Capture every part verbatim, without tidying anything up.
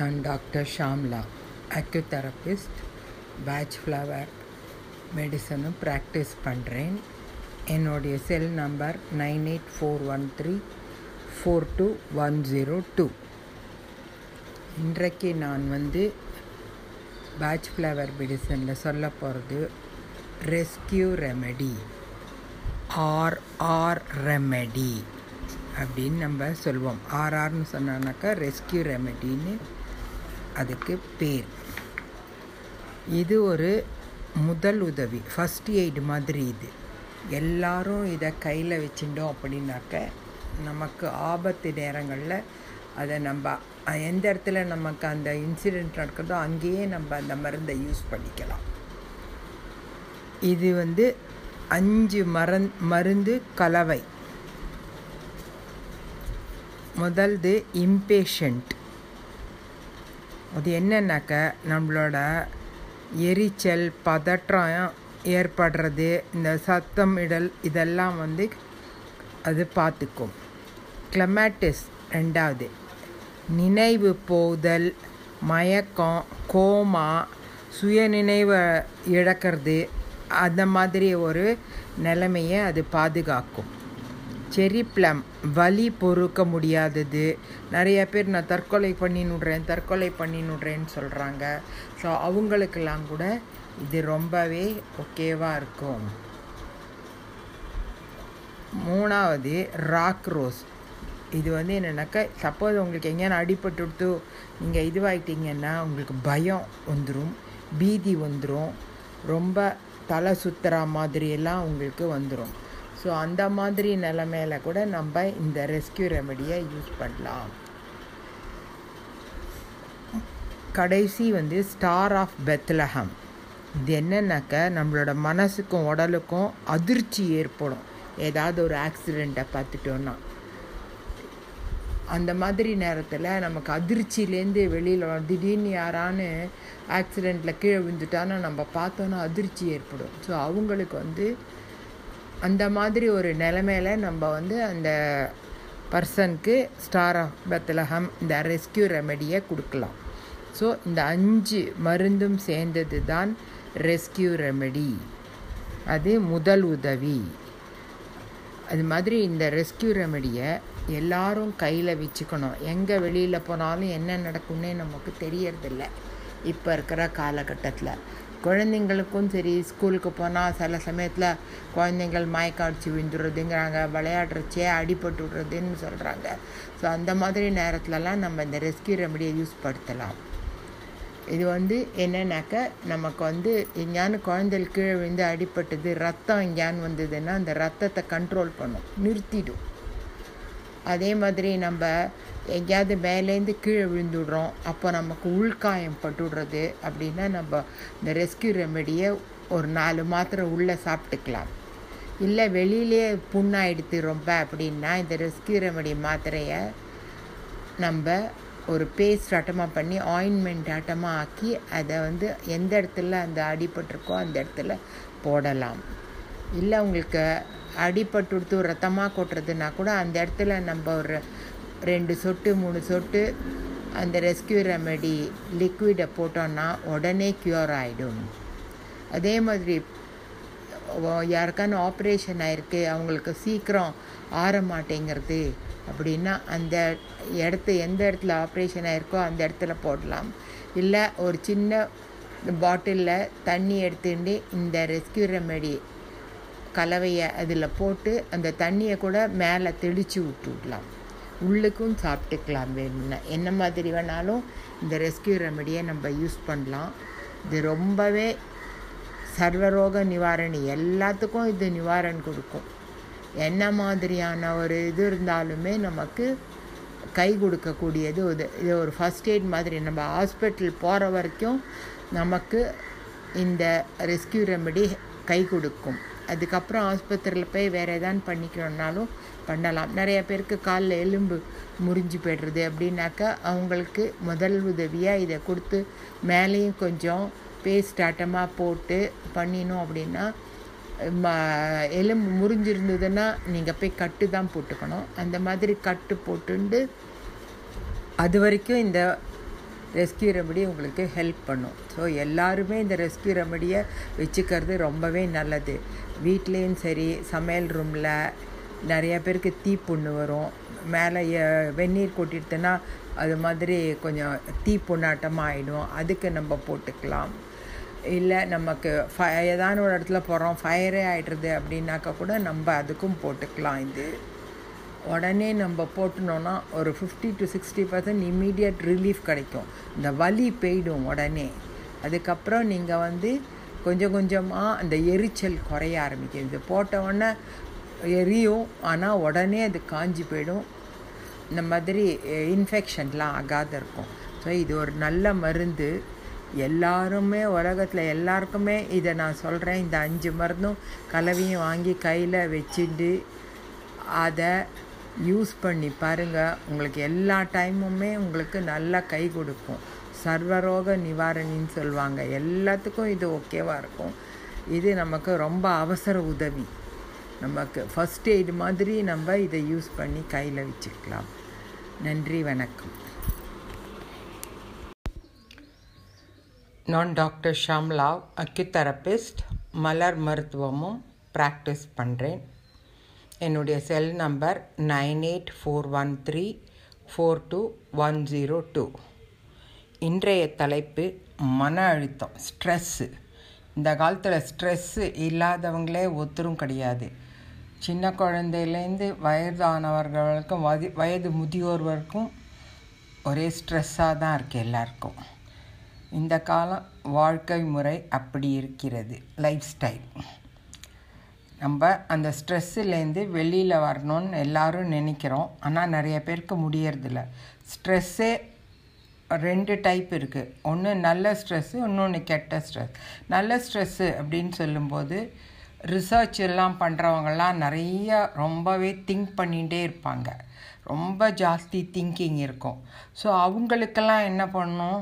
நான் doctor Shamla, acutherapist, Bach flower மெடிசனும் practice பண்ணுறேன். என்னுடைய cell number nine eight four one three four two one zero two. இன்றைக்கு நான் வந்து பேட்ச் ஃப்ளவர் மெடிசனில் சொல்ல போகிறது ரெஸ்கியூ ரெமெடி, ஆர்ஆர் ரெமெடி அப்படின்னு நம்ம சொல்லுவோம். ஆர்ஆர்னு சொன்னாக்கா ரெஸ்கியூ ரெமெடின்னு அதுக்கு பேர். இது ஒரு முதல் உதவி, ஃபஸ்ட் எய்டு மாதிரி. இது எல்லாரும் இதை கையில் வச்சுட்டோம் அப்படின்னாக்க நமக்கு ஆபத்து நேரங்களில் அதை நம்ம எந்த இடத்துல நமக்கு அந்த இன்சிடெண்ட் நடக்கிறதோ அங்கேயே நம்ம அந்த மருந்தை யூஸ் பண்ணிக்கலாம். இது வந்து அஞ்சு மருந் மருந்து கலவை. முதல்து இம்பேஷண்ட். அது என்னன்னாக்க நம்மளோட எரிச்சல், பதற்றம் ஏற்படுறது, இந்த சத்தம் இடல், இதெல்லாம் வந்து அது பார்த்துக்கும். கிளமேட்டிஸ் ரெண்டாவது, நினைவு போதல், மயக்கம், கோமா, சுய நினைவை இழக்கிறது, அந்த மாதிரி ஒரு நிலைமையை அது பாதுகாக்கும். செரி பிளம், வலி பொறுக்க முடியாதது. நிறைய பேர் நான் தற்கொலை பண்ணினுடுறேன் தற்கொலை பண்ணினுடுறேன்னு சொல்கிறாங்க. ஸோ அவங்களுக்கெல்லாம் கூட இது ரொம்பவே ஓகேவாக இருக்கும். மூணாவது ராக் ரோஸ். இது வந்து என்னென்னாக்கா, சப்போஸ் உங்களுக்கு எங்கேயான அடிபட்டு கொடுத்து நீங்கள் இதுவாகிட்டிங்கன்னா உங்களுக்கு பயம் வந்துடும், பீதி வந்துடும், ரொம்ப தலை சுற்றுற மாதிரியெல்லாம் உங்களுக்கு வந்துடும். ஸோ அந்த மாதிரி நிலமையில கூட நம்ம இந்த ரெஸ்கியூ ரெமடியை யூஸ் பண்ணலாம். கடைசி வந்து ஸ்டார் ஆஃப் பெத்லஹம். இது என்னன்னாக்க நம்மளோட மனசுக்கும் உடலுக்கும் அதிர்ச்சி ஏற்படும் ஏதாவது ஒரு ஆக்சிடெண்ட்டை பார்த்துட்டோன்னா. அந்த மாதிரி நேரத்தில் நமக்கு அதிர்ச்சியிலேருந்து வெளியில் வரும். திடீர்னு யாரானு ஆக்சிடெண்ட்டில் கீழே விழுந்துட்டான்னு நம்ம பார்த்தோன்னா அதிர்ச்சி ஏற்படும். ஸோ அவங்களுக்கு வந்து அந்த மாதிரி ஒரு நிலைமையில நம்ம வந்து அந்த பர்சனுக்கு ஸ்டார் ஆஃப் பெத்லஹம் இந்த ரெஸ்கியூ ரெமெடியை கொடுக்கலாம். ஸோ இந்த அஞ்சு மருந்தும் சேர்ந்தது தான் ரெஸ்கியூ ரெமெடி. அது முதல் உதவி. அது மாதிரி இந்த ரெஸ்கியூ ரெமெடியை எல்லாரும் கையில் வச்சுக்கணும். எங்கே வெளியில் போனாலும் என்ன நடக்கும்னே நமக்கு தெரியறதில்ல இப்போ இருக்கிற காலகட்டத்தில். குழந்தைங்களுக்கும் சரி, ஸ்கூலுக்கு போனால் சில சமயத்தில் குழந்தைங்கள் மயக்கம் அடிச்சு விழுந்துடுறதுங்கிறாங்க, விளையாடுறச்சே அடிபட்டு விடுறதுன்னு சொல்கிறாங்க. ஸோ அந்த மாதிரி நேரத்துலலாம் நம்ம இந்த ரெஸ்கியூ ரெமடியை யூஸ் படுத்தலாம். இது வந்து என்னன்னாக்க நமக்கு வந்து எங்கேயானு குழந்தைகள் கீழே விழுந்து அடிபட்டது, ரத்தம் எங்கேயானு வந்ததுன்னா அந்த ரத்தத்தை கண்ட்ரோல் பண்ணும், நிறுத்திடும். அதே மாதிரி நம்ம எங்கேயாவது மேலேருந்து கீழே விழுந்துடுறோம், அப்போ நமக்கு உள்காயம் பட்டுடுறது அப்படின்னா நம்ம இந்த ரெஸ்கியூ ரெமெடியை ஒரு நாலு மாத்திரை உள்ளே சாப்பிட்டுக்கலாம். இல்லை வெளியிலே புண்ணாயிடுத்து ரொம்ப அப்படின்னா இந்த ரெஸ்கியூ ரெமெடி மாத்திரையை நம்ம ஒரு பேஸ்ட் ஆட்டமாக பண்ணி ஆயின்மெண்ட் ஆட்டமாக ஆக்கி அதை வந்து எந்த இடத்துல அந்த அடிபட்டிருக்கோ அந்த இடத்துல போடலாம். இல்லை உங்களுக்கு அடிபட்டுடுத்து ரத்தமாக கொட்டுறதுன்னா கூட அந்த இடத்துல நம்ம ஒரு ரெண்டு சொட்டு மூணு சொட்டு அந்த ரெஸ்கியூ ரெமெடி லிக்விடை போட்டோன்னா உடனே க்யூர் ஆகிடும். அதே மாதிரி யாருக்கான ஆப்ரேஷன் ஆகிருக்கு, அவங்களுக்கு சீக்கிரம் ஆற மாட்டேங்கிறது அப்படின்னா அந்த இடத்து எந்த இடத்துல ஆப்ரேஷன் ஆகிருக்கோ அந்த இடத்துல போடலாம். இல்லை ஒரு சின்ன பாட்டிலில் தண்ணி எடுத்துட்டு இந்த ரெஸ்கியூ ரெமெடி கலவையை அதில் போட்டு அந்த தண்ணியை கூட மேலே தெளித்து விட்டுவிடலாம். உள்ளுக்கும் சாப்பிட்டுக்கலாம் வேணும்னா. என்ன மாதிரி வேணாலும் இந்த ரெஸ்கியூ ரெமடியை நம்ம யூஸ் பண்ணலாம். இது ரொம்பவே சர்வரோக நிவாரணி, எல்லாத்துக்கும் இது நிவாரணம் கொடுக்கும். என்ன மாதிரியான ஒரு இது இருந்தாலுமே நமக்கு கை கொடுக்கக்கூடியது. இது இது ஒரு ஃபஸ்ட் எய்ட் மாதிரி. நம்ம ஹாஸ்பிட்டல் போகிற வரைக்கும் நமக்கு இந்த ரெஸ்கியூ ரெமடி கை கொடுக்கும். அதுக்கப்புறம் ஆஸ்பத்திரியில் போய் வேறு எதாவது பண்ணிக்கணுன்னாலும் பண்ணலாம். நிறைய பேருக்கு காலில் எலும்பு முறிஞ்சு போய்டுறது அப்படின்னாக்கா அவங்களுக்கு முதல் உதவியாக இதை கொடுத்து மேலேயும் கொஞ்சம் பேஸ்ட் ஆட்டமாக போட்டு பண்ணினோம் அப்படின்னா, எலும்பு முறிஞ்சிருந்ததுன்னா நீங்கள் போய் கட்டு தான் போட்டுக்கணும். அந்த மாதிரி கட்டு போட்டுண்டு அது வரைக்கும் இந்த ரெஸ்கியூ ரெமடி உங்களுக்கு ஹெல்ப் பண்ணும். ஸோ எல்லாருமே இந்த ரெஸ்கியூ ரெமடியை வச்சுக்கிறது ரொம்பவே நல்லது. வீட்லேயும் சரி, சமையல் ரூமில் நிறையா பேருக்கு தீப்புண்ணு வரும், மேலே வெந்நீர் கொட்டிடுதுன்னா அது மாதிரி கொஞ்சம் தீப்புண்ணாட்டமாக ஆகிடும், அதுக்கு நம்ம போட்டுக்கலாம். இல்லை நமக்கு ஃப ஏதான ஒரு இடத்துல போகிறோம் ஃபயரே ஆகிடுறது அப்படின்னாக்கா கூட நம்ம அதுக்கும் போட்டுக்கலாம். இது உடனே நம்ம போட்டோம்னா ஒரு fifty to sixty percent immediate relief கிடைக்கும், இந்த வலி போயிடும் உடனே. அதுக்கப்புறம் நீங்கள் வந்து கொஞ்சம் கொஞ்சமாக அந்த எரிச்சல் குறைய ஆரம்பிக்கும். இது போட்டவுடனே எரியும், ஆனால் உடனே அது காஞ்சி போயிடும், இந்த மாதிரி இன்ஃபெக்ஷன்லாம் ஆகாத இருக்கும். ஸோ இது ஒரு நல்ல மருந்து. எல்லாருமே உலகத்தில் எல்லாருக்குமே இதை நான் சொல்கிறேன். இந்த அஞ்சு மருந்தும் கலவையும் வாங்கி கையில் வச்சுட்டு அதை யூஸ் பண்ணி பாருங்கள். உங்களுக்கு எல்லா டைமுமே உங்களுக்கு நல்லா கை கொடுக்கும். சர்வரோக நிவாரணின்னு சொல்லுவாங்க, எல்லாத்துக்கும் இது ஓகேவாக இருக்கும். இது நமக்கு ரொம்ப அவசர உதவி, நமக்கு ஃபஸ்ட் எய்டு மாதிரி நம்ம இதை யூஸ் பண்ணி கையில் வச்சுக்கலாம். நன்றி, வணக்கம். நான் டாக்டர் ஷாம்லா, அக்யூதெரபிஸ்ட், மலர் மருத்துவமும் ப்ராக்டிஸ் பண்ணுறேன். என்னுடைய cell number nine eight four one three four two one zero two. இன்றைய தலைப்பு மன அழுத்தம், ஸ்ட்ரெஸ்ஸு. இந்த காலத்தில் ஸ்ட்ரெஸ்ஸு இல்லாதவங்களே ஒருத்தரும் கிடையாது. சின்ன குழந்தையிலேருந்து வயதானவர்கள் வரைக்கும், வதி வயது முதியோர் வரைக்கும் ஒரே ஸ்ட்ரெஸ்ஸாக தான் இருக்குது எல்லாருக்கும். இந்த காலம் வாழ்க்கை முறை அப்படி இருக்கிறது, லைஃப் ஸ்டைல். நம்ம அந்த ஸ்ட்ரெஸ்ஸுலேருந்து வெளியில் வரணும்னு எல்லோரும் நினைக்கிறோம், ஆனால் நிறைய பேருக்கு முடியறதில்ல. ஸ்ட்ரெஸ்ஸே ரெண்டு டைப் இருக்குது, ஒன்று நல்ல ஸ்ட்ரெஸ்ஸு, இன்னொன்று கெட்ட ஸ்ட்ரெஸ். நல்ல ஸ்ட்ரெஸ்ஸு அப்படின்னு சொல்லும்போது ரிசர்ச் எல்லாம் பண்ணுறவங்கலாம் நிறையா ரொம்பவே திங்க் பண்ணிகிட்டே இருப்பாங்க, ரொம்ப ஜாஸ்தி திங்கிங் இருக்கும். ஸோ அவங்களுக்கெல்லாம் என்ன பண்ணணும்,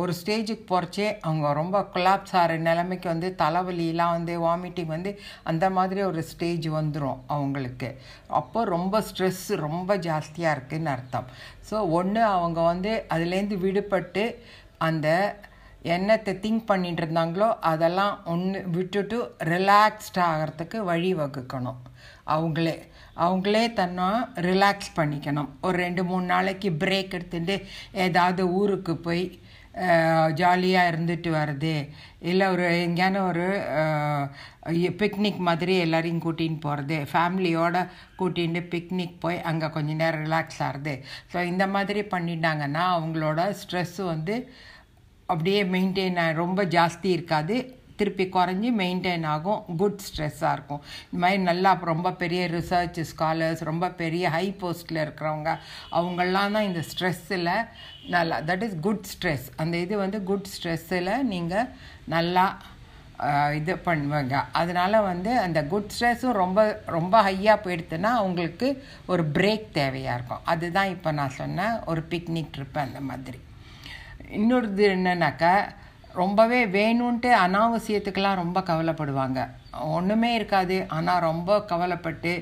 ஒரு ஸ்டேஜுக்கு போகிறச்சே அவங்க ரொம்ப கொலாப்ஸ் ஆகிற நிலைமைக்கு வந்து தலைவலிலாம் வந்து வாமிட்டிங் வந்து அந்த மாதிரி ஒரு ஸ்டேஜ் வந்துடும் அவங்களுக்கு. அப்போ ரொம்ப ஸ்ட்ரெஸ் ரொம்ப ஜாஸ்தியாக இருக்குதுன்னு அர்த்தம். ஸோ ஒன்று அவங்க வந்து அதுலேருந்து விடுபட்டு அந்த என்னத்தை திங்க் பண்ணிகிட்டு இருந்தாங்களோ அதெல்லாம் ஒன்று விட்டுட்டு ரிலாக்ஸ்ட் ஆகிறதுக்கு வழி வகுக்கணும். அவங்களே அவங்களே தன்னை ரிலாக்ஸ் பண்ணிக்கணும். ஒரு ரெண்டு மூணு நாளைக்கு பிரேக் எடுத்துகிட்டு ஏதாவது ஊருக்கு போய் ஜாலியாக இருந்துட்டு வருது, இல்லை ஒரு எங்கேயான ஒரு பிக்னிக் மாதிரி எல்லோரையும் கூட்டின்னு போகிறது, ஃபேமிலியோடு கூட்டிகிட்டு பிக்னிக் போய் அங்கே கொஞ்சம் நேரம் ரிலாக்ஸ் ஆகிறது. ஸோ இந்த மாதிரி பண்ணிட்டாங்கன்னா அவங்களோட ஸ்ட்ரெஸ்ஸு வந்து அப்படியே மெயின்டைன் ஆகி ரொம்ப ஜாஸ்தி இருக்காது, திருப்பி குறைஞ்சி மெயின்டைன் ஆகும், குட் ஸ்ட்ரெஸ்ஸாக இருக்கும். இந்த மாதிரி நல்லா ரொம்ப பெரிய ரிசர்ச் ஸ்காலர்ஸ், ரொம்ப பெரிய ஹை போஸ்ட்டில் இருக்கிறவங்க அவங்களாம் தான் இந்த ஸ்ட்ரெஸ்ஸில் நல்லா, தட் இஸ் குட் ஸ்ட்ரெஸ். அந்த இது வந்து குட் ஸ்ட்ரெஸ்ஸில் நீங்கள் நல்லா இது பண்ணுவாங்க. அதனால் வந்து அந்த குட் ஸ்ட்ரெஸ்ஸும் ரொம்ப ரொம்ப ஹையாக போயிடுதுன்னா அவங்களுக்கு ஒரு பிரேக் தேவையாக இருக்கும். அதுதான் இப்போ நான் சொன்ன ஒரு பிக்னிக் ட்ரிப்பு அந்த மாதிரி. இன்னொரு இது என்னன்னாக்கா, ரொம்பவே வேணும்ன்ட்டு அனாவசியத்துக்கெல்லாம் ரொம்ப கவலைப்படுவாங்க. ஒன்றுமே இருக்காது ஆனால் ரொம்ப கவலைப்பட்டு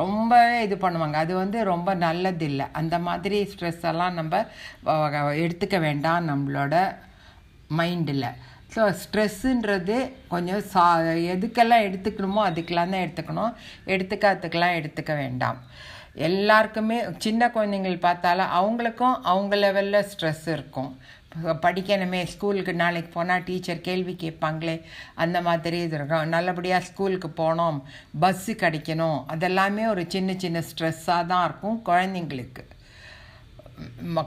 ரொம்ப இது பண்ணுவாங்க, அது வந்து ரொம்ப நல்லதில்லை. அந்த மாதிரி ஸ்ட்ரெஸ் எல்லாம் நம்ம எடுத்துக்க வேண்டாம் நம்மளோட மைண்டில். ஸோ ஸ்ட்ரெஸ்ஸுன்றது கொஞ்சம் சா எதுக்கெல்லாம் எடுத்துக்கணுமோ அதுக்கெல்லாம் தான் எடுத்துக்கணும், எடுத்துக்காத்துக்கெல்லாம் எடுத்துக்க வேண்டாம். எல்லாருக்குமே சின்ன குழந்தைங்கள் பார்த்தாலும் அவங்களுக்கும் அவங்க லெவலில் ஸ்ட்ரெஸ் இருக்கும். படிக்கணுமே, ஸ்கூலுக்கு நாளைக்கு போனால் டீச்சர் கேள்வி கேட்பாங்களே, அந்த மாதிரி இது இருக்கும். நல்லபடியாக ஸ்கூலுக்கு போனோம், பஸ்ஸு கிடைக்கணும், அதெல்லாமே ஒரு சின்ன சின்ன ஸ்ட்ரெஸ்ஸாக தான் இருக்கும் குழந்தைங்களுக்கு.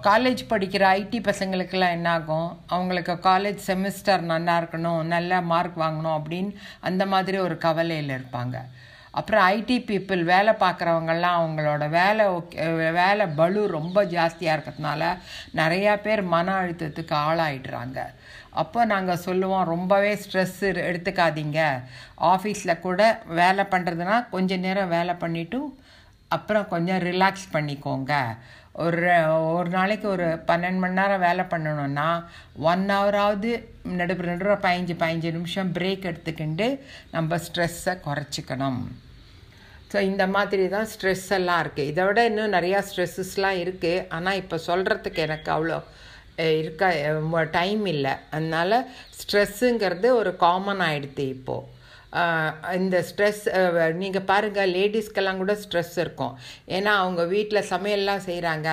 காலேஜ் படிக்கிற ஐடி பசங்களுக்கெல்லாம் என்னாகும், அவங்களுக்கு காலேஜ் செமிஸ்டர் நல்லா இருக்கணும், நல்ல மார்க் வாங்கணும் அப்படின்னு அந்த மாதிரி ஒரு கவலையில் இருப்பாங்க. அப்புறம் ஐடி பீப்புள் வேலை பார்க்குறவங்கெல்லாம் அவங்களோட வேலை ஓகே வேலை பலு ரொம்ப ஜாஸ்தியாக இருக்கிறதுனால நிறையா பேர் மன அழுத்தத்துக்கு ஆளாயிடுறாங்க. அப்போ நாங்கள் சொல்லுவோம், ரொம்பவே ஸ்ட்ரெஸ் எடுத்துக்காதீங்க. ஆஃபீஸில் கூட வேலை பண்ணுறதுனா கொஞ்ச நேரம் வேலை பண்ணிவிட்டு அப்புறம் கொஞ்சம் ரிலாக்ஸ் பண்ணிக்கோங்க. ஒரு ஒரு நாளைக்கு ஒரு பன்னெண்டு மணி நேரம் வேலை பண்ணணுன்னா ஒன் ஹவராவது நடுப்பு நடுப்புற பதிஞ்சு பதிஞ்சு நிமிஷம் பிரேக் எடுத்துக்கிண்டு நம்ம ஸ்ட்ரெஸ்ஸை குறைச்சிக்கணும். ஸோ இந்த மாதிரி தான் ஸ்ட்ரெஸ் எல்லாம் இருக்குது. இதை விட இன்னும் நிறையா ஸ்ட்ரெஸ்ஸஸ்லாம் இருக்குது, ஆனால் இப்போ சொல்கிறதுக்கு எனக்கு அவ்வளோ இருக்க டைம் இல்லை. அதனால் ஸ்ட்ரெஸ்ஸுங்கிறது ஒரு காமன் ஆகிடுது இப்போது. இந்த ஸ்ட்ரெஸ் நீங்கள் பாருங்கள், லேடிஸ்க்கெல்லாம் கூட ஸ்ட்ரெஸ் இருக்கும். ஏன்னா அவங்க வீட்டில் சமையல்லாம் செய்கிறாங்க,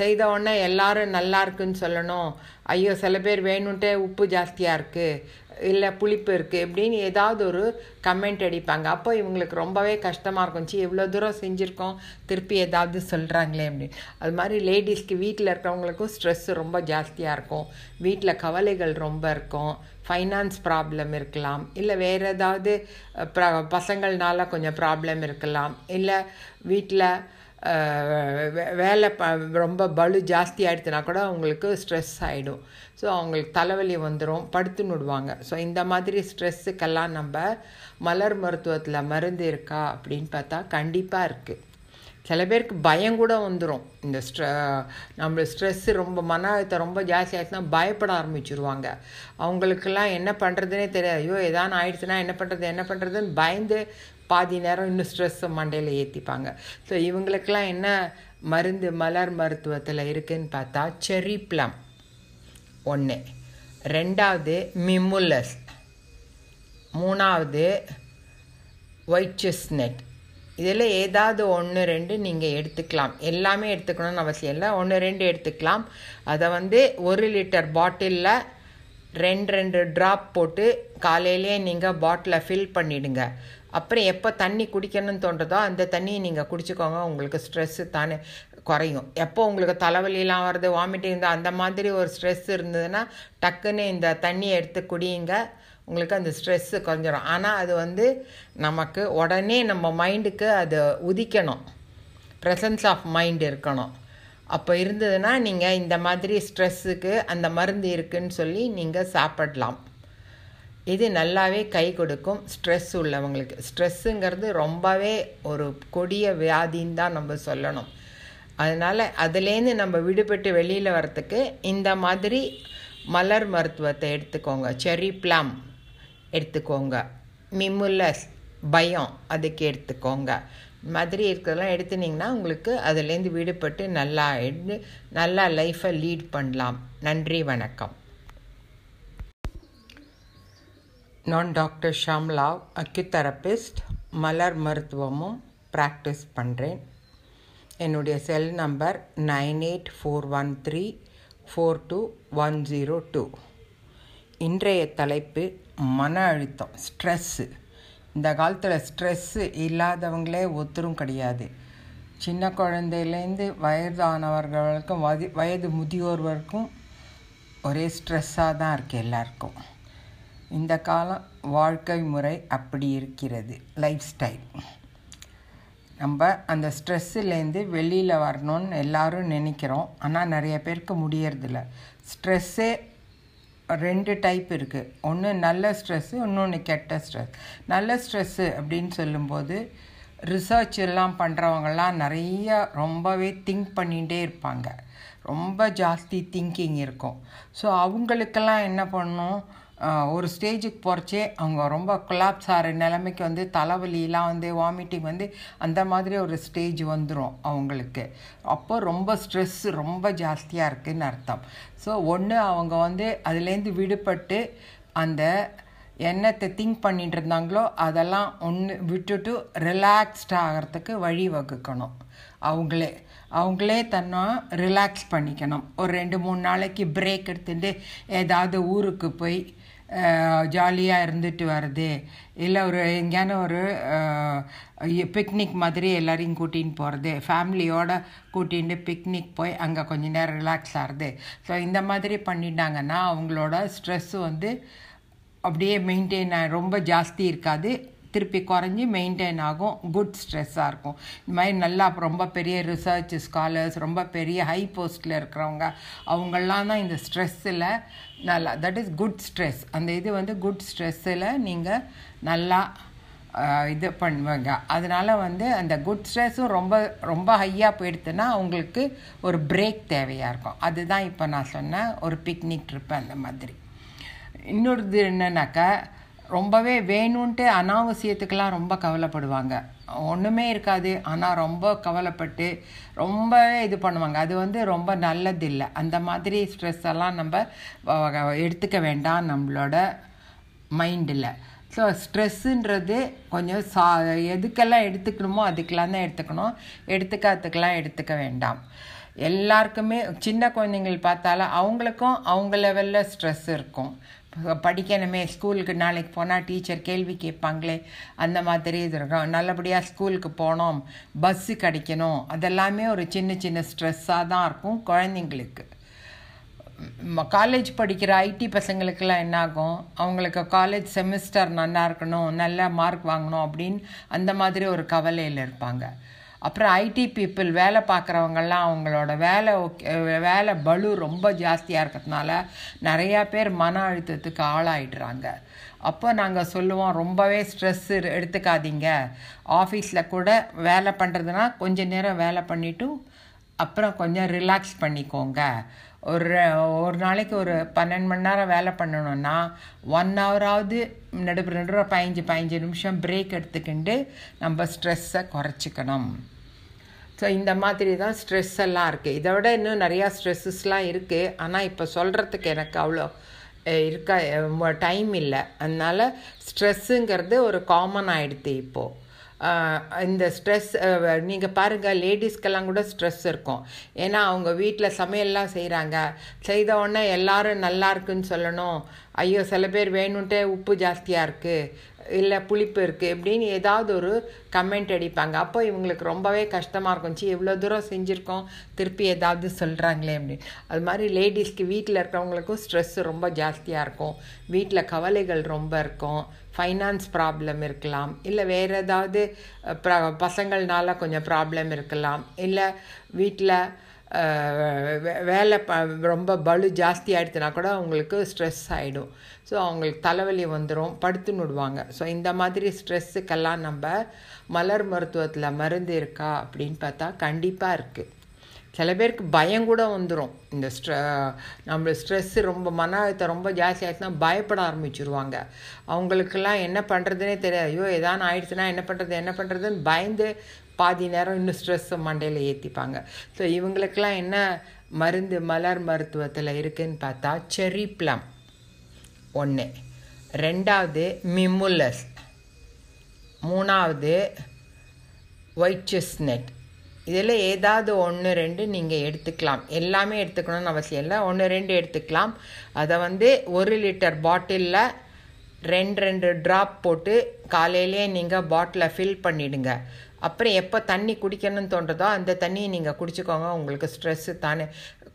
செய்த உடனே எல்லோரும் நல்லா இருக்குன்னு சொல்லணும். ஐயோ, சில பேர் வேணும்ட்டே உப்பு ஜாஸ்தியாக இருக்குது, இல்லை புளிப்பு இருக்குது இப்படின்னு ஏதாவது ஒரு கமெண்ட் அடிப்பாங்க. அப்போ இவங்களுக்கு ரொம்பவே கஷ்டமாக இருக்கும். சி, எவ்வளோ தூரம் செஞ்சுருக்கோம், திருப்பி ஏதாவது சொல்கிறாங்களே அப்படின்னு. அது மாதிரி லேடிஸ்க்கு வீட்டில் இருக்கிறவங்களுக்கும் ஸ்ட்ரெஸ் ரொம்ப ஜாஸ்தியாக இருக்கும். வீட்டில் கவலைகள் ரொம்ப இருக்கும். ஃபைனான்ஸ் ப்ராப்ளம் இருக்கலாம், இல்லை வேறு ஏதாவது ப்ர பசங்கள்னால கொஞ்சம் ப்ராப்ளம் இருக்கலாம், இல்லை வீட்டில் வேலை ப ரொம்ப பலு ஜாஸ்தி ஆகிடுச்சுனா கூட அவங்களுக்கு ஸ்ட்ரெஸ் ஆகிடும். ஸோ அவங்களுக்கு தலைவலி வந்துடும், படுத்து நுடுவாங்க. ஸோ இந்த மாதிரி ஸ்ட்ரெஸ்ஸுக்கெல்லாம் நம்ம மலர் மருத்துவத்தில் மருந்து இருக்கா அப்படின்னு பார்த்தா கண்டிப்பாக இருக்குது. சில பேருக்கு பயம் கூட வந்துடும். இந்த ஸ்ட்ரெ நம்மளுக்கு ஸ்ட்ரெஸ்ஸு ரொம்ப மன அழுத்தம் ரொம்ப ஜாஸ்தி ஆகிடுச்சுன்னா பயப்பட ஆரம்பிச்சுருவாங்க. அவங்களுக்கெல்லாம் என்ன பண்ணுறதுனே தெரியாது. ஐயோ, எதானு ஆயிடுச்சுன்னா என்ன பண்ணுறது என்ன பண்ணுறதுன்னு பயந்து பாதி நேரம் இன்னும் ஸ்ட்ரெஸ்ஸை மண்டையில் ஏற்றிப்பாங்க. ஸோ இவங்களுக்கெல்லாம் என்ன மருந்து மலர் மருத்துவத்தில் இருக்குதுன்னு பார்த்தா செர்ரி ப்ளம் ஒன்று, ரெண்டாவது மிமுலஸ், மூணாவது ஒயிட் செஸ்னட். இதில் ஏதாவது ஒன்று ரெண்டு நீங்கள் எடுத்துக்கலாம். எல்லாமே எடுத்துக்கணும்னு அவசியம் இல்லை, ஒன்று ரெண்டு எடுத்துக்கலாம். அதை வந்து ஒரு லிட்டர் பாட்டிலில் ரெண்டு ரெண்டு ட்ராப் போட்டு காலையிலே நீங்கள் பாட்டிலை ஃபில் பண்ணிவிடுங்க. அப்புறம் எப்போ தண்ணி குடிக்கணும்னு தோன்றதோ அந்த தண்ணியை நீங்கள் குடிச்சிக்கோங்க. உங்களுக்கு ஸ்ட்ரெஸ்ஸு தானே குறையும். எப்போ உங்களுக்கு தலைவலியெலாம் வருது, வாமிட்டிங் இருந்தால், அந்த மாதிரி ஒரு ஸ்ட்ரெஸ் இருந்ததுன்னா டக்குன்னு இந்த தண்ணியை எடுத்து குடியுங்க. உங்களுக்கு அந்த ஸ்ட்ரெஸ்ஸு குறைஞ்சிடும். ஆனால் அது வந்து நமக்கு உடனே நம்ம மைண்டுக்கு அது உதிக்கணும், ப்ரெசன்ஸ் ஆஃப் மைண்ட் இருக்கணும். அப்போ இருந்ததுன்னா நீங்கள் இந்த மாதிரி ஸ்ட்ரெஸ்ஸுக்கு அந்த மருந்து இருக்குதுன்னு சொல்லி நீங்கள் சாப்பிடலாம். இது நல்லாவே கை கொடுக்கும் ஸ்ட்ரெஸ் உள்ளவங்களுக்கு. ஸ்ட்ரெஸ்ஸுங்கிறது ரொம்பவே ஒரு கொடிய வியாதின்னு தான் நம்ம சொல்லணும். அதனால் அதுலேருந்து நம்ம விடுபட்டு வெளியில் வரத்துக்கு இந்த மாதிரி மலர் மருத்துவத்தை எடுத்துக்கோங்க. செர்ரி ப்ளம் எடுத்துக்கோங்க, மிமுலஸ் பயம் அதுக்கு எடுத்துக்கோங்க. இந்த மாதிரி இருக்கிறதெல்லாம் எடுத்துனிங்கன்னா உங்களுக்கு அதுலேருந்து விடுபட்டு நல்லா எடு நல்லா லைஃப்பை லீட் பண்ணலாம். நன்றி, வணக்கம். நான் டாக்டர் ஷாம்லா, அக்யூதெரபிஸ்ட், மலர் மருத்துவமும் ப்ராக்டிஸ் பண்ணுறேன். என்னுடைய cell number nine eight four one three four two one zero two. இன்றைய தலைப்பு மன அழுத்தம், ஸ்ட்ரெஸ்ஸு. இந்த காலத்தில் ஸ்ட்ரெஸ்ஸு இல்லாதவங்களே ஒருத்தரும் கிடையாது. சின்ன குழந்தையிலேருந்து வயதானவர்களுக்கும் வதி வயது முதியோர் வரைக்கும் ஒரே ஸ்ட்ரெஸ்ஸாக தான் இருக்குது எல்லாருக்கும். இந்த காலம் வாழ்க்கை முறை அப்படி இருக்கிறது, லைஃப் ஸ்டைல். நம்ம அந்த ஸ்ட்ரெஸ்ஸுலேருந்து வெளியில் வரணும்னு எல்லோரும் நினைக்கிறோம். ஆனால் நிறைய பேருக்கு முடியறதில்ல. ஸ்ட்ரெஸ்ஸே ரெண்டு டைப் இருக்குது, ஒன்று நல்ல ஸ்ட்ரெஸ்ஸு, இன்னொன்று கெட்ட ஸ்ட்ரெஸ். நல்ல ஸ்ட்ரெஸ்ஸு அப்படின்னு சொல்லும்போது ரிசர்ச் எல்லாம் பண்ணுறவங்கலாம் நிறைய ரொம்பவே திங்க் பண்ணிகிட்டே இருப்பாங்க, ரொம்ப ஜாஸ்தி திங்கிங் இருக்கும். ஸோ அவங்களுக்கெல்லாம் என்ன பண்ணணும், ஒரு ஸ்டேஜுக்கு போகிறச்சே அவங்க ரொம்ப கொலாப்ஸ் ஆகிற நிலைமைக்கு வந்து தலைவலிலாம் வந்து வாமிட்டிங் வந்து அந்த மாதிரி ஒரு ஸ்டேஜ் வந்துடும் அவங்களுக்கு. அப்போ ரொம்ப ஸ்ட்ரெஸ் ரொம்ப ஜாஸ்தியாக இருக்குதுன்னு அர்த்தம். ஸோ ஒன்று அவங்க வந்து அதுலேருந்து விடுபட்டு அந்த என்னத்தை திங்க் பண்ணிகிட்டு இருந்தாங்களோ அதெல்லாம் ஒன்று விட்டுட்டு ரிலாக்ஸ்ட் ஆகிறதுக்கு வழி வகுக்கணும். அவங்களே அவங்களே தன்னை ரிலாக்ஸ் பண்ணிக்கணும். ஒரு ரெண்டு மூணு நாளைக்கு பிரேக் எடுத்துட்டு ஏதாவது ஊருக்கு போய் ஜாலியாக இருந்துட்டு வருது, இல்லை ஒரு எங்கேயான ஒரு பிக்னிக் மாதிரி எல்லோரையும் கூட்டின்னு போகிறது, ஃபேமிலியோடு கூட்டின்னு பிக்னிக் போய் அங்கே கொஞ்சம் நேரம் ரிலாக்ஸ் ஆகிறது. ஸோ இந்த மாதிரி பண்ணிட்டாங்கன்னா அவங்களோட ஸ்ட்ரெஸ்ஸு வந்து அப்படியே மெயின்டைன் ஆகி ரொம்ப ஜாஸ்தி இருக்காது, திருப்பி குறைஞ்சி மெயின்டைன் ஆகும், குட் ஸ்ட்ரெஸ்ஸாக இருக்கும். இந்த மாதிரி நல்லா ரொம்ப பெரிய ரிசர்ச் ஸ்காலர்ஸ், ரொம்ப பெரிய ஹை போஸ்ட்டில் இருக்கிறவங்க அவங்களாம் தான் இந்த ஸ்ட்ரெஸ்ஸில் நல்லா, தட் இஸ் குட் ஸ்ட்ரெஸ். அந்த இது வந்து குட் ஸ்ட்ரெஸ்ஸில் நீங்கள் நல்லா இது பண்ணுவாங்க. அதனால் வந்து அந்த குட் ஸ்ட்ரெஸ்ஸும் ரொம்ப ரொம்ப ஹையாக போயிடுதுன்னா அவங்களுக்கு ஒரு பிரேக் தேவையாக இருக்கும். அதுதான் இப்போ நான் சொன்னேன், ஒரு பிக்னிக் ட்ரிப்பு அந்த மாதிரி. இன்னொரு இது என்னன்னாக்கா ரொம்பவே வேணும்ன்ட்டு அனாவசியத்துக்கெலாம் ரொம்ப கவலைப்படுவாங்க. ஒன்றுமே இருக்காது, ஆனால் ரொம்ப கவலைப்பட்டு ரொம்ப இது பண்ணுவாங்க. அது வந்து ரொம்ப நல்லதில்லை. அந்த மாதிரி ஸ்ட்ரெஸ் எல்லாம் நம்ம எடுத்துக்க வேண்டாம் நம்மளோட மைண்டில். ஸோ ஸ்ட்ரெஸ்ஸுன்றது கொஞ்சம் சா எதுக்கெல்லாம் எடுத்துக்கணுமோ அதுக்கெல்லாம் தான் எடுத்துக்கணும், எடுத்துக்காத்துக்கெல்லாம் எடுத்துக்க வேண்டாம். எல்லாருக்குமே சின்ன குழந்தைங்கள் பார்த்தாலும் அவங்களுக்கும் அவங்க லெவலில் ஸ்ட்ரெஸ் இருக்கும். படிக்கணுமே, ஸ்கூலுக்கு நாளைக்கு போனால் டீச்சர் கேள்வி கேட்பாங்களே, அந்த மாதிரி இது இருக்கும். நல்லபடியாக ஸ்கூலுக்கு போனோம், பஸ்ஸு கிடைக்கணும், அதெல்லாமே ஒரு சின்ன சின்ன ஸ்ட்ரெஸ்ஸாக தான் இருக்கும் குழந்தைங்களுக்கு. காலேஜ் படிக்கிற ஐடி பசங்களுக்கெல்லாம் என்னாகும், அவங்களுக்கு காலேஜ் செமிஸ்டர் நல்லா இருக்கணும், நல்ல மார்க் வாங்கணும் அப்படின்னு அந்த மாதிரி ஒரு கவலையில் இருப்பாங்க. அப்புறம் ஐடி பீப்புள் வேலை பார்க்குறவங்கெல்லாம் அவங்களோட வேலை வேலை பலு ரொம்ப ஜாஸ்தியாக இருக்கிறதுனால நிறையா பேர் மன அழுத்தத்துக்கு ஆளாயிடுறாங்க. அப்போ நாங்கள் சொல்லுவோம், ரொம்பவே ஸ்ட்ரெஸ்ஸு எடுத்துக்காதீங்க. ஆஃபீஸில் கூட வேலை பண்ணுறதுனா கொஞ்ச நேரம் வேலை பண்ணிவிட்டு அப்புறம் கொஞ்சம் ரிலாக்ஸ் பண்ணிக்கோங்க. ஒரு ஒரு நாளைக்கு ஒரு பன்னெண்டு மணி நேரம் வேலை பண்ணணுன்னா ஒன் ஹவராவது நடுப்பு நடுப்புற பதிஞ்சு பதிஞ்சு நிமிஷம் பிரேக் எடுத்துக்கிண்டு நம்ம ஸ்ட்ரெஸ்ஸை குறைச்சிக்கணும். ஸோ இந்த மாதிரி தான் ஸ்ட்ரெஸ் எல்லாம் இருக்குது. இதை விட இன்னும் நிறையா ஸ்ட்ரெஸ்ஸஸ்லாம் இருக்குது, ஆனால் இப்போ சொல்கிறதுக்கு எனக்கு அவ்வளோ இருக்க டைம் இல்லை. அதனால் ஸ்ட்ரெஸ்ஸுங்கிறது ஒரு காமன் ஆகிடுது இப்போது. இந்த ஸ்ட்ரெஸ் நீங்கள் பாருங்கள், லேடிஸ்க்கெல்லாம் கூட ஸ்ட்ரெஸ் இருக்கும். ஏன்னா அவங்க வீட்டில் சமையல்லாம் செய்கிறாங்க, செய்த உடனே எல்லோரும் நல்லா இருக்குன்னு சொல்லணும். ஐயோ, சில பேர் வேணும்ட்டே உப்பு ஜாஸ்தியாக இருக்குது, இல்லை புளிப்பு இருக்குது இப்படின்னு ஏதாவது ஒரு கமெண்ட் அடிப்பாங்க. அப்போ இவங்களுக்கு ரொம்பவே கஷ்டமாக இருக்கும்ச்சு, எவ்வளோ தூரம் செஞ்சுருக்கோம் திருப்பி ஏதாவது சொல்கிறாங்களே அப்படின்னு. அது மாதிரி லேடிஸ்க்கு வீட்டில் இருக்கிறவங்களுக்கும் ஸ்ட்ரெஸ் ரொம்ப ஜாஸ்தியாக இருக்கும். வீட்டில் கவலைகள் ரொம்ப இருக்கும், ஃபைனான்ஸ் ப்ராப்ளம் இருக்கலாம், இல்லை வேறு ஏதாவது ப்ர பசங்கள்னால கொஞ்சம் ப்ராப்ளம் இருக்கலாம், இல்லை வீட்டில் வேலை ப ரொம்ப பலு ஜாஸ்தி ஆகிடுச்சுனா கூட அவங்களுக்கு ஸ்ட்ரெஸ் ஆகிடும். ஸோ அவங்களுக்கு தலைவலி வந்துடும், படுத்து நுடுவாங்க. ஸோ இந்த மாதிரி ஸ்ட்ரெஸ்ஸுக்கெல்லாம் நம்ம மலர் மருத்துவத்தில் மருந்து இருக்கா அப்படின்னு பார்த்தா கண்டிப்பாக இருக்குது. சில பேருக்கு பயம் கூட வந்துடும். இந்த ஸ்ட்ரெ நம்மளுக்கு ஸ்ட்ரெஸ்ஸு ரொம்ப மன அழுத்தம் ரொம்ப ஜாஸ்தி ஆகிடுச்சுன்னா பயப்பட ஆரம்பிச்சுருவாங்க. அவங்களுக்கெல்லாம் என்ன பண்ணுறதுனே தெரியாது. ஐயோ, ஏதானு ஆயிடுச்சுன்னா என்ன பண்ணுறது என்ன பண்ணுறதுன்னு பயந்து பாதி நேரம் இன்னும் ஸ்ட்ரெஸ்ஸை மண்டையில் ஏற்றிப்பாங்க. ஸோ இவங்களுக்கெல்லாம் என்ன மருந்து மலர் மருத்துவத்தில் இருக்குதுன்னு பார்த்தா செரி ப்ளம் ஒன்று, ரெண்டாவது மிமுலஸ், மூணாவது ஒயிட் செஸ்னட். இதில் ஏதாவது ஒன்று ரெண்டு நீங்கள் எடுத்துக்கலாம். எல்லாமே எடுத்துக்கணும்னு அவசியம் இல்லை, ஒன்று ரெண்டு எடுத்துக்கலாம். அதை வந்து ஒரு லிட்டர் பாட்டிலில் ரெண்டு ரெண்டு ட்ராப் போட்டு காலையிலே நீங்கள் பாட்டிலை ஃபில் பண்ணிவிடுங்க. அப்புறம் எப்போ தண்ணி குடிக்கணும்னு தோன்றதோ அந்த தண்ணியை நீங்கள் குடிச்சிக்கோங்க. உங்களுக்கு ஸ்ட்ரெஸ்ஸு தானே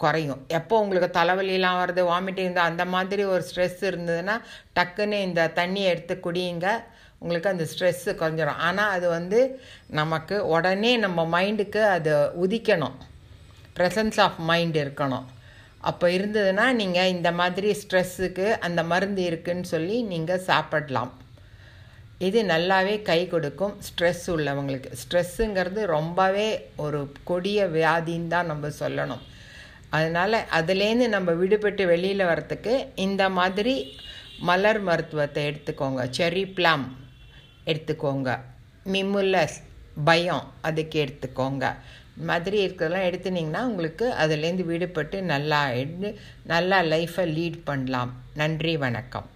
குறையும். எப்போ உங்களுக்கு தலைவலியெலாம் வருது, வாமிட்டிங் இருந்தால், அந்த மாதிரி ஒரு ஸ்ட்ரெஸ் இருந்ததுன்னா டக்குன்னு இந்த தண்ணியை எடுத்து குடியுங்க. உங்களுக்கு அந்த ஸ்ட்ரெஸ்ஸு குறைஞ்சிடும். ஆனால் அது வந்து நமக்கு உடனே நம்ம மைண்டுக்கு அது உதிக்கணும், ப்ரெசன்ஸ் ஆஃப் மைண்ட் இருக்கணும். அப்போ இருந்ததுன்னா நீங்கள் இந்த மாதிரி ஸ்ட்ரெஸ்ஸுக்கு அந்த மருந்து இருக்குதுன்னு சொல்லி நீங்கள் சாப்பிடலாம். இது நல்லாவே கை கொடுக்கும் ஸ்ட்ரெஸ் உள்ளவங்களுக்கு. ஸ்ட்ரெஸ்ஸுங்கிறது ரொம்பவே ஒரு கொடிய வியாதின்னு தான் நம்ம சொல்லணும். அதனால் அதுலேருந்து நம்ம விடுபட்டு வெளியில் வரத்துக்கு இந்த மாதிரி மலர் மருத்துவத்தை எடுத்துக்கோங்க. செரி ப்ளம் எடுத்துக்கோங்க, மிமுலஸ் பயம் அதுக்கு எடுத்துக்கோங்க. இந்த மாதிரி இருக்கிறதெல்லாம் எடுத்துனிங்கன்னா உங்களுக்கு அதுலேருந்து விடுபட்டு நல்லா நல்லா லைஃப்பை லீட் பண்ணலாம். நன்றி, வணக்கம்.